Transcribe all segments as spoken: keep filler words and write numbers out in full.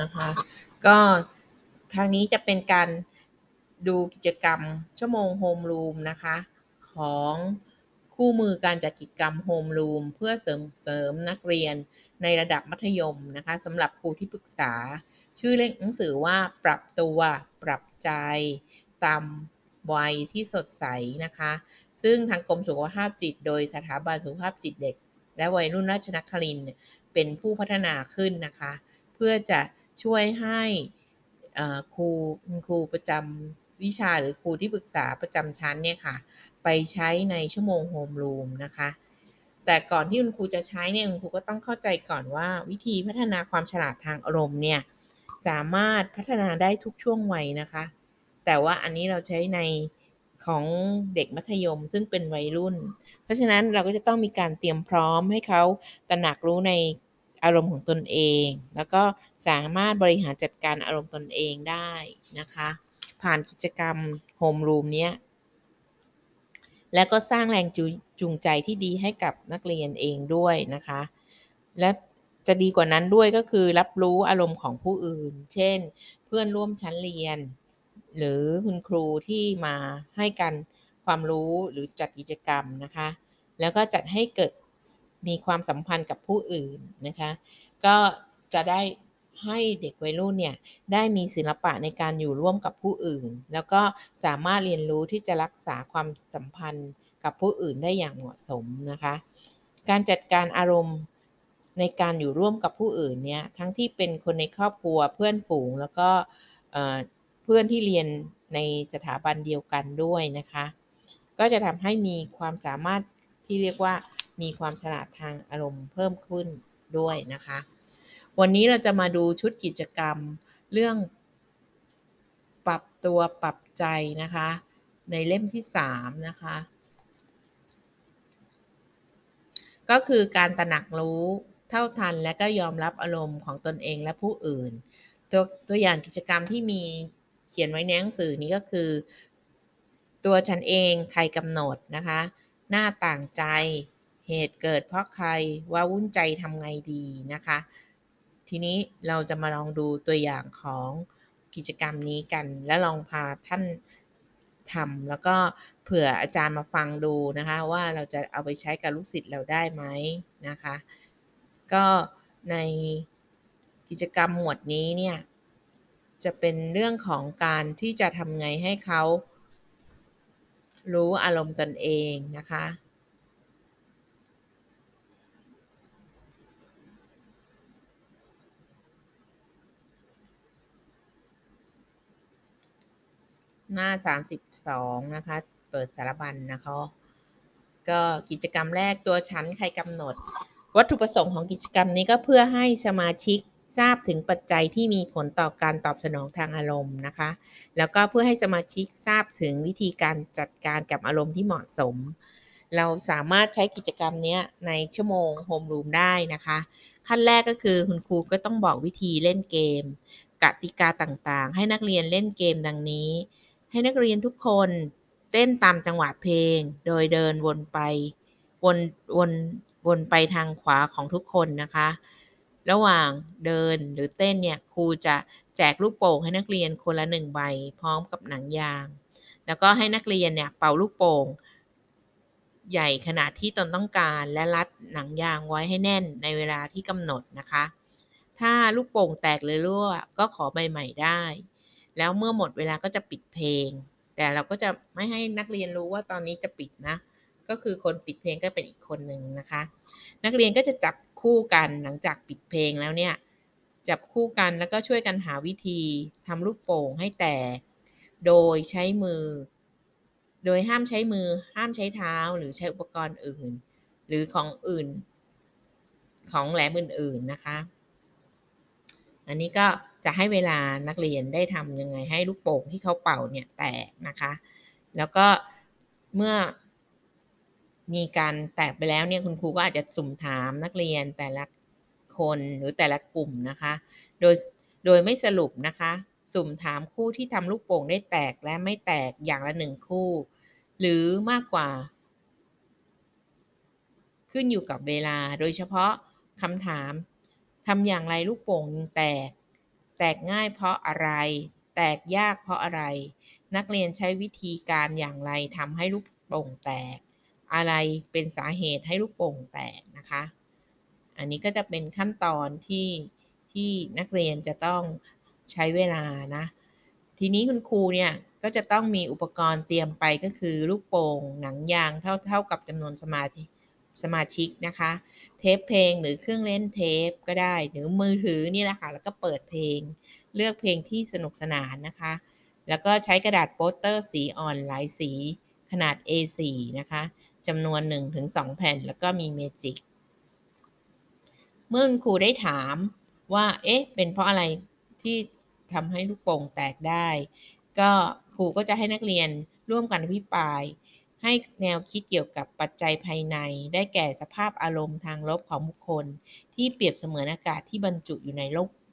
นะคะก็ทางนี้จะเป็นการดูกิจกรรมชั่วโมงโฮมรูมนะคะของคู่มือการจัดกิจกรรมโฮมรูมเพื่อเสริมเสริมนักเรียนในระดับมัธยมนะคะสำหรับครูที่ปรึกษาชื่อเล่มหนังสือว่าปรับตัวปรับใจตามวัยที่สดใสนะคะซึ่งทางกรมสุขภาพจิตโดยสถาบันสุขภาพจิตเด็กและวัยรุ่นราชนครินทร์เป็นผู้พัฒนาขึ้นนะคะเพื่อจะช่วยให้ครูครูประจำวิชาหรือครูที่ปรึกษาประจำชั้นเนี่ยค่ะไปใช้ในชั่วโมงโฮมรูมนะคะแต่ก่อนที่คุณครูจะใช้เนี่ยคุณครูก็ต้องเข้าใจก่อนว่าวิธีพัฒนาความฉลาดทางอารมณ์เนี่ยสามารถพัฒนาได้ทุกช่วงวัยนะคะแต่ว่าอันนี้เราใช้ในของเด็กมัธยมซึ่งเป็นวัยรุ่นเพราะฉะนั้นเราก็จะต้องมีการเตรียมพร้อมให้เขาตระหนักรู้ในอารมณ์ของตนเองแล้วก็สามารถบริหารจัดการอารมณ์ตนเองได้นะคะผ่านกิจกรรมโฮมรูมเนี้ยและก็สร้างแรงจูงใจที่ดีให้กับนักเรียนเองด้วยนะคะและจะดีกว่านั้นด้วยก็คือรับรู้อารมณ์ของผู้อื่นเช่นเพื่อนร่วมชั้นเรียนหรือคุณครูที่มาให้การความรู้หรือจัดกิจกรรมนะคะแล้วก็จัดให้เกิดมีความสัมพันธ์กับผู้อื่นนะคะก็จะได้ให้เด็กวัยรุ่นเนี่ยได้มีศิลปะในการอยู่ร่วมกับผู้อื่นแล้วก็สามารถเรียนรู้ที่จะรักษาความสัมพันธ์กับผู้อื่นได้อย่างเหมาะสมนะคะการจัดการอารมณ์ในการอยู่ร่วมกับผู้อื่นเนี่ยทั้งที่เป็นคนในครอบครัวเพื่อนฝูงแล้วก็เพื่อนที่เรียนในสถาบันเดียวกันด้วยนะคะก็จะทำให้มีความสามารถที่เรียกว่ามีความฉลาดทางอารมณ์เพิ่มขึ้นด้วยนะคะวันนี้เราจะมาดูชุดกิจกรรมเรื่องปรับตัวปรับใจนะคะในเล่มที่สามนะคะก็คือการตระหนักรู้เท่าทันและก็ยอมรับอารมณ์ของตนเองและผู้อื่นตัวตัวอย่างกิจกรรมที่มีเขียนไว้ในหนังสือนี้ก็คือตัวฉันเองใครกำหนดนะคะหน้าต่างใจเหตุเกิดเพราะใครว่าวุ่นใจทำไงดีนะคะทีนี้เราจะมาลองดูตัวอย่างของกิจกรรมนี้กันและลองพาท่านทำแล้วก็เผื่ออาจารย์มาฟังดูนะคะว่าเราจะเอาไปใช้กับลูกศิษย์เราได้ไหมนะคะก็ในกิจกรรมหมวดนี้เนี่ยจะเป็นเรื่องของการที่จะทำไงให้เขารู้อารมณ์ตนเองนะคะหน้าสามสิบสองนะคะเปิดสารบัญ น, นะคะก็กิจกรรมแรกตัวฉันใครกำหนดวัตถุประสงค์ของกิจกรรมนี้ก็เพื่อให้สมาชิกทราบถึงปัจจัยที่มีผลต่อการตอบสนองทางอารมณ์นะคะแล้วก็เพื่อให้สมาชิกทราบถึงวิธีการจัดการกับอารมณ์ที่เหมาะสมเราสามารถใช้กิจกรรมนี้ในชั่วโมงโฮมรูมได้นะคะขั้นแรกก็คือคุณครูก็ต้องบอกวิธีเล่นเกมกติกาต่างๆให้นักเรียนเล่นเกมดังนี้ให้นักเรียนทุกคนเต้นตามจังหวะเพลงโดยเดินวนไปวนวนวนไปทางขวาของทุกคนนะคะระหว่างเดินหรือเต้นเนี่ยครูจะแจกลูกโป่งให้นักเรียนคนละหนึ่งใบพร้อมกับหนังยางแล้วก็ให้นักเรียนเนี่ยเป่าลูกโป่งใหญ่ขนาดที่ตนต้องการและรัดหนังยางไว้ให้แน่นในเวลาที่กำหนดนะคะถ้าลูกโป่งแตกหรือรั่วก็ขอใบใหม่ได้แล้วเมื่อหมดเวลาก็จะปิดเพลงแต่เราก็จะไม่ให้นักเรียนรู้ว่าตอนนี้จะปิดนะก็คือคนปิดเพลงก็เป็นอีกคนหนึ่งนะคะนักเรียนก็จะจับคู่กันหลังจากปิดเพลงแล้วเนี่ยจับคู่กันแล้วก็ช่วยกันหาวิธีทำลูกโป่งให้แตกโดยใช้มือโดยห้ามใช้มือห้ามใช้เท้าหรือใช้อุปกรณ์อื่นหรือของอื่นของแหลมอื่นๆนะคะอันนี้ก็จะให้เวลานักเรียนได้ทำยังไงให้ลูกโป่งที่เขาเป่าเนี่ยแตกนะคะแล้วก็เมื่อมีการแตกไปแล้วเนี่ยคุณครูก็อาจจะสุ่มถามนักเรียนแต่ละคนหรือแต่ละกลุ่มนะคะโดยโดยไม่สรุปนะคะสุ่มถามคู่ที่ทำลูกโป่งได้แตกและไม่แตกอย่างละหนึ่งคู่หรือมากกว่าขึ้นอยู่กับเวลาโดยเฉพาะคำถามทำอย่างไรลูกโป่งยิงแตก แตกง่ายเพราะอะไรแตกยากเพราะอะไรนักเรียนใช้วิธีการอย่างไรทำให้ลูกโป่งแตกอะไรเป็นสาเหตุให้ลูกโป่งแตกนะคะอันนี้ก็จะเป็นขั้นตอนที่ที่นักเรียนจะต้องใช้เวลานะทีนี้คุณครูเนี่ยก็จะต้องมีอุปกรณ์เตรียมไปก็คือลูกโป่งหนังยางเท่าเท่ากับจำนวนสมาธิสมาชิกนะคะเทปเพลงหรือเครื่องเล่นเทปก็ได้หรือมือถือนี่แหละค่ะแล้วก็เปิดเพลงเลือกเพลงที่สนุกสนานนะคะแล้วก็ใช้กระดาษโปสเตอร์สีอ่อนหลายสีขนาด เอ สี่ นะคะจำนวน หนึ่งถึงสอง แผ่นแล้วก็มีเมจิกเมื่อคุณครูได้ถามว่าเอ๊ะเป็นเพราะอะไรที่ทำให้ลูกโป่งแตกได้ก็ครูก็จะให้นักเรียนร่วมกันอภิปรายให้แนวคิดเกี่ยวกับปัจจัยภายในได้แก่สภาพอารมณ์ทางลบของบุคคลที่เปรียบเสมือนอากาศที่บรรจุอยู่ใน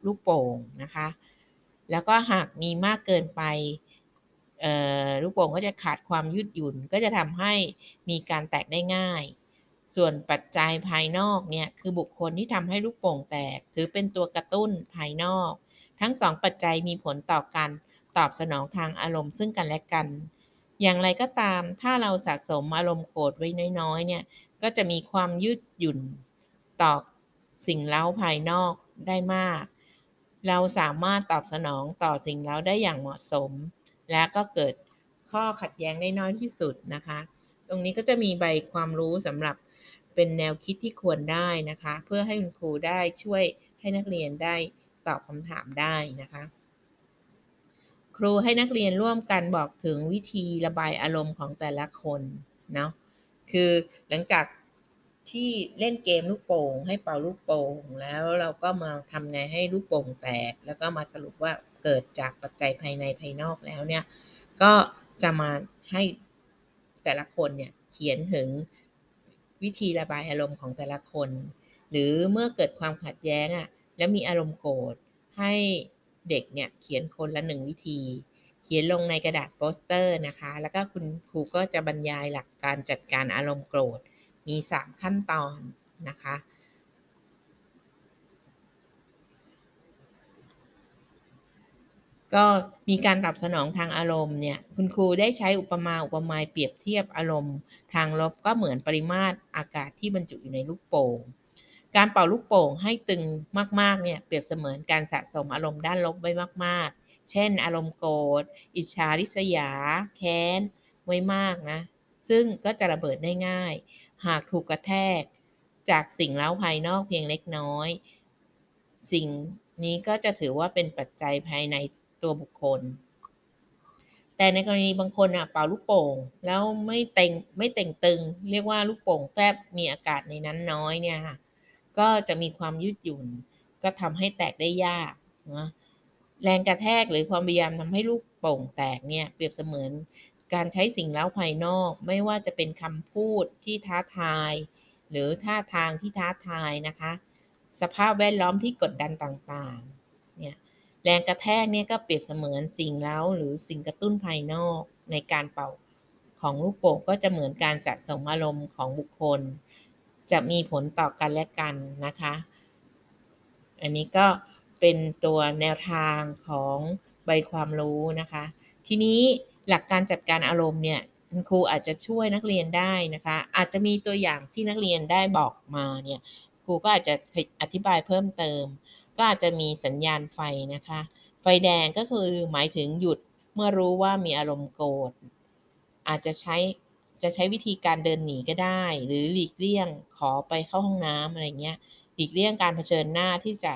ลูกโป่งนะคะแล้วก็หากมีมากเกินไปลูกโป่งก็จะขาดความยืดหยุ่นก็จะทำให้มีการแตกได้ง่ายส่วนปัจจัยภายนอกเนี่ยคือบุคคลที่ทำให้ลูกโป่งแตกถือเป็นตัวกระตุ้นภายนอกทั้งสองปัจจัยมีผลต่อการตอบสนองทางอารมณ์ซึ่งกันและกันอย่างไรก็ตามถ้าเราสะสมอารมณ์โกรธไว้น้อยๆเนี่ยก็จะมีความยืดหยุ่นต่อสิ่งเร้าภายนอกได้มากเราสามารถตอบสนองต่อสิ่งเร้าได้อย่างเหมาะสมและก็เกิดข้อขัดแย้งได้น้อยที่สุดนะคะตรงนี้ก็จะมีใบความรู้สำหรับเป็นแนวคิดที่ควรได้นะคะเพื่อให้คุณครูได้ช่วยให้นักเรียนได้ตอบคำถามได้นะคะครูให้นักเรียนร่วมกันบอกถึงวิธีระบายอารมณ์ของแต่ละคนเนาะคือหลังจากที่เล่นเกมลูกโป่งให้เป่าลูกโป่งแล้วเราก็มาทำไงให้ลูกโป่งแตกแล้วก็มาสรุปว่าเกิดจากปัจจัยภายในภายนอกแล้วเนี่ยก็จะมาให้แต่ละคนเนี่ยเขียนถึงวิธีระบายอารมณ์ของแต่ละคนหรือเมื่อเกิดความขัดแย้งอ่ะแล้วมีอารมณ์โกรธให้เด็กเนี่ยเขียนคนละหนึ่งวิธีเขียนลงในกระดาษโปสเตอร์นะคะแล้วก็คุณครูก็จะบรรยายหลักการจัดการอารมณ์โกรธมีสามขั้นตอนนะคะก็มีการตอบสนองทางอารมณ์เนี่ยคุณครูได้ใช้อุปมาอุปไมยเปรียบเทียบอารมณ์ทางลบก็เหมือนปริมาตรอากาศที่บรรจุอยู่ในลูกโป่งการเป่าลูกโป่งให้ตึงมากๆเนี่ยเปรียบเสมือนการสะสมอารมณ์ด้านลบไว้มากๆเช่นอารมณ์โกรธอิจฉาริษยาแค้นไว้มากนะซึ่งก็จะระเบิดได้ง่ายหากถูกกระแทกจากสิ่งเร้าภายนอกเพียงเล็กน้อยสิ่งนี้ก็จะถือว่าเป็นปัจจัยภายในตัวบุคคลแต่ในกรณีบางคนอ่ะเป่าลูกโป่งแล้วไม่เต็งไม่เต็งตึงเรียกว่าลูกโป่งแฟบมีอากาศในนั้นน้อยเนี่ยค่ะก็จะมีความยืดหยุ่นก็ทำให้แตกได้ยากนะแรงกระแทกหรือความพยายามทำให้ลูกโป่งแตกเนี่ยเปรียบเสมือนการใช้สิ่งเร้าภายนอกไม่ว่าจะเป็นคำพูดที่ท้าทายหรือท่าทางที่ท้าทายนะคะสภาพแวดล้อมที่กดดันต่างๆเนี่ยแรงกระแทกเนี่ยก็เปรียบเสมือนสิ่งเร้าหรือสิ่งกระตุ้นภายนอกในการเป่าของลูกโป่งก็จะเหมือนการสะสมอารมณ์ของบุคคลจะมีผลต่อกันและกันนะคะอันนี้ก็เป็นตัวแนวทางของใบความรู้นะคะทีนี้หลักการจัดการอารมณ์เนี่ยคุณครูอาจจะช่วยนักเรียนได้นะคะอาจจะมีตัวอย่างที่นักเรียนได้บอกมาเนี่ยครูก็อาจจะอธิบายเพิ่มเติมก็อาจจะมีสัญญาณไฟนะคะไฟแดงก็คือหมายถึงหยุดเมื่อรู้ว่ามีอารมณ์โกรธอาจจะใช้จะใช้วิธีการเดินหนีก็ได้หรือหลีกเลี่ยงขอไปเข้าห้องน้ำอะไรเงี้ยหลีกเลี่ยงการเผชิญหน้าที่จะ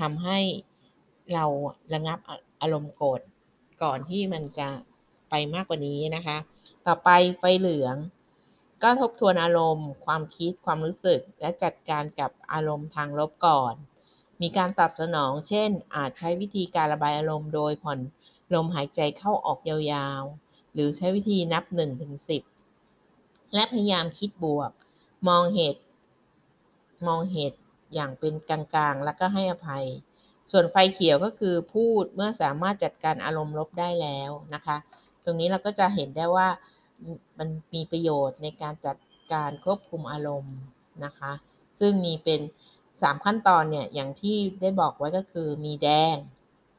ทำให้เราระงับอารมณ์โกรธก่อนที่มันจะไปมากกว่านี้นะคะต่อไปไฟเหลืองก็ทบทวนอารมณ์ความคิดความรู้สึกและจัดการกับอารมณ์ทางลบก่อนมีการตอบสนองเช่นอาจใช้วิธีการระบายอารมณ์โดยผ่อนลมหายใจเข้าออกยาวๆหรือใช้วิธีนับ หนึ่งถึงสิบ และพยายามคิดบวกมองเหตุมองเหตุอย่างเป็นกลางๆแล้วก็ให้อภัยส่วนไฟเขียวก็คือพูดเมื่อสามารถจัดการอารมณ์ลบได้แล้วนะคะตรงนี้เราก็จะเห็นได้ว่ามันมีประโยชน์ในการจัดการควบคุมอารมณ์นะคะซึ่งมีเป็นสามขั้นตอนเนี่ยอย่างที่ได้บอกไว้ก็คือมีแดง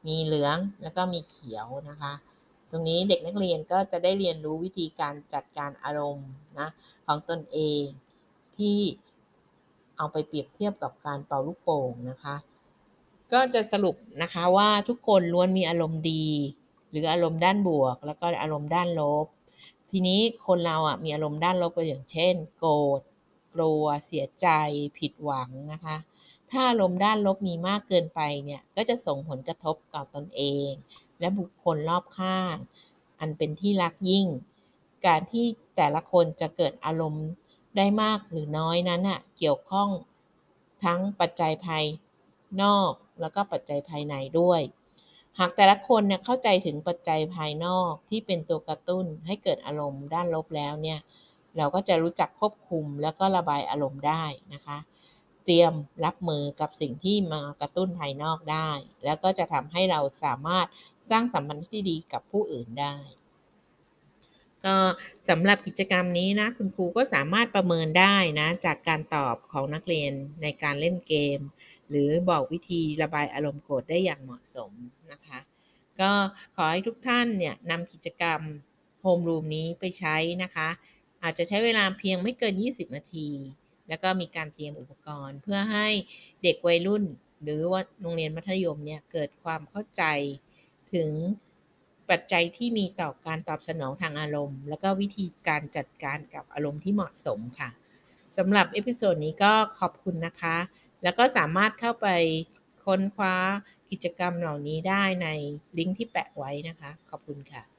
มีเหลืองแล้วก็มีเขียวนะคะตรงนี้เด็กนักเรียนก็จะได้เรียนรู้วิธีการจัดการอารมณ์นะของตนเองที่เอาไปเปรียบเทียบกับการเป่าลูกโป่งนะคะก็จะสรุปนะคะว่าทุกคนล้วนมีอารมณ์ดีหรืออารมณ์ด้านบวกแล้วก็อารมณ์ด้านลบทีนี้คนเราอ่ะมีอารมณ์ด้านลบก็อย่างเช่นโกรธกลัวเสียใจผิดหวังนะคะถ้าอารมณ์ด้านลบมีมากเกินไปเนี่ยก็จะส่งผลกระทบต่อตนเองและบุคคลรอบข้างอันเป็นที่รักยิ่งการที่แต่ละคนจะเกิดอารมณ์ได้มากหรือน้อยนั้นน่ะเกี่ยวข้องทั้งปัจจัยภายนอกแล้วก็ปัจจัยภายในด้วยหากแต่ละคนเนี่ยเข้าใจถึงปัจจัยภายนอกที่เป็นตัวกระตุ้นให้เกิดอารมณ์ด้านลบแล้วเนี่ยเราก็จะรู้จักควบคุมแล้วก็ระบายอารมณ์ได้นะคะเตรียมรับมือกับสิ่งที่มากระตุ้นภายนอกได้แล้วก็จะทำให้เราสามารถสร้างสัมพันธ์ที่ดีกับผู้อื่นได้ก็สำหรับกิจกรรมนี้นะคุณครูก็สามารถประเมินได้นะจากการตอบของนักเรียนในการเล่นเกมหรือบอกวิธีระบายอารมณ์โกรธได้อย่างเหมาะสมนะคะก็ขอให้ทุกท่านเนี่ยนำกิจกรรมโฮมรูมนี้ไปใช้นะคะอาจจะใช้เวลาเพียงไม่เกินยี่สิบนาทีแล้วก็มีการเตรียมอุปกรณ์เพื่อให้เด็กวัยรุ่นหรือว่าโรงเรียนมัธยมเนี่ยเกิดความเข้าใจถึงปัจจัยที่มีต่อการตอบสนองทางอารมณ์แล้วก็วิธีการจัดการกับอารมณ์ที่เหมาะสมค่ะสำหรับเอพิโซดนี้ก็ขอบคุณนะคะแล้วก็สามารถเข้าไปค้นคว้ากิจกรรมเหล่านี้ได้ในลิงก์ที่แปะไว้นะคะขอบคุณค่ะ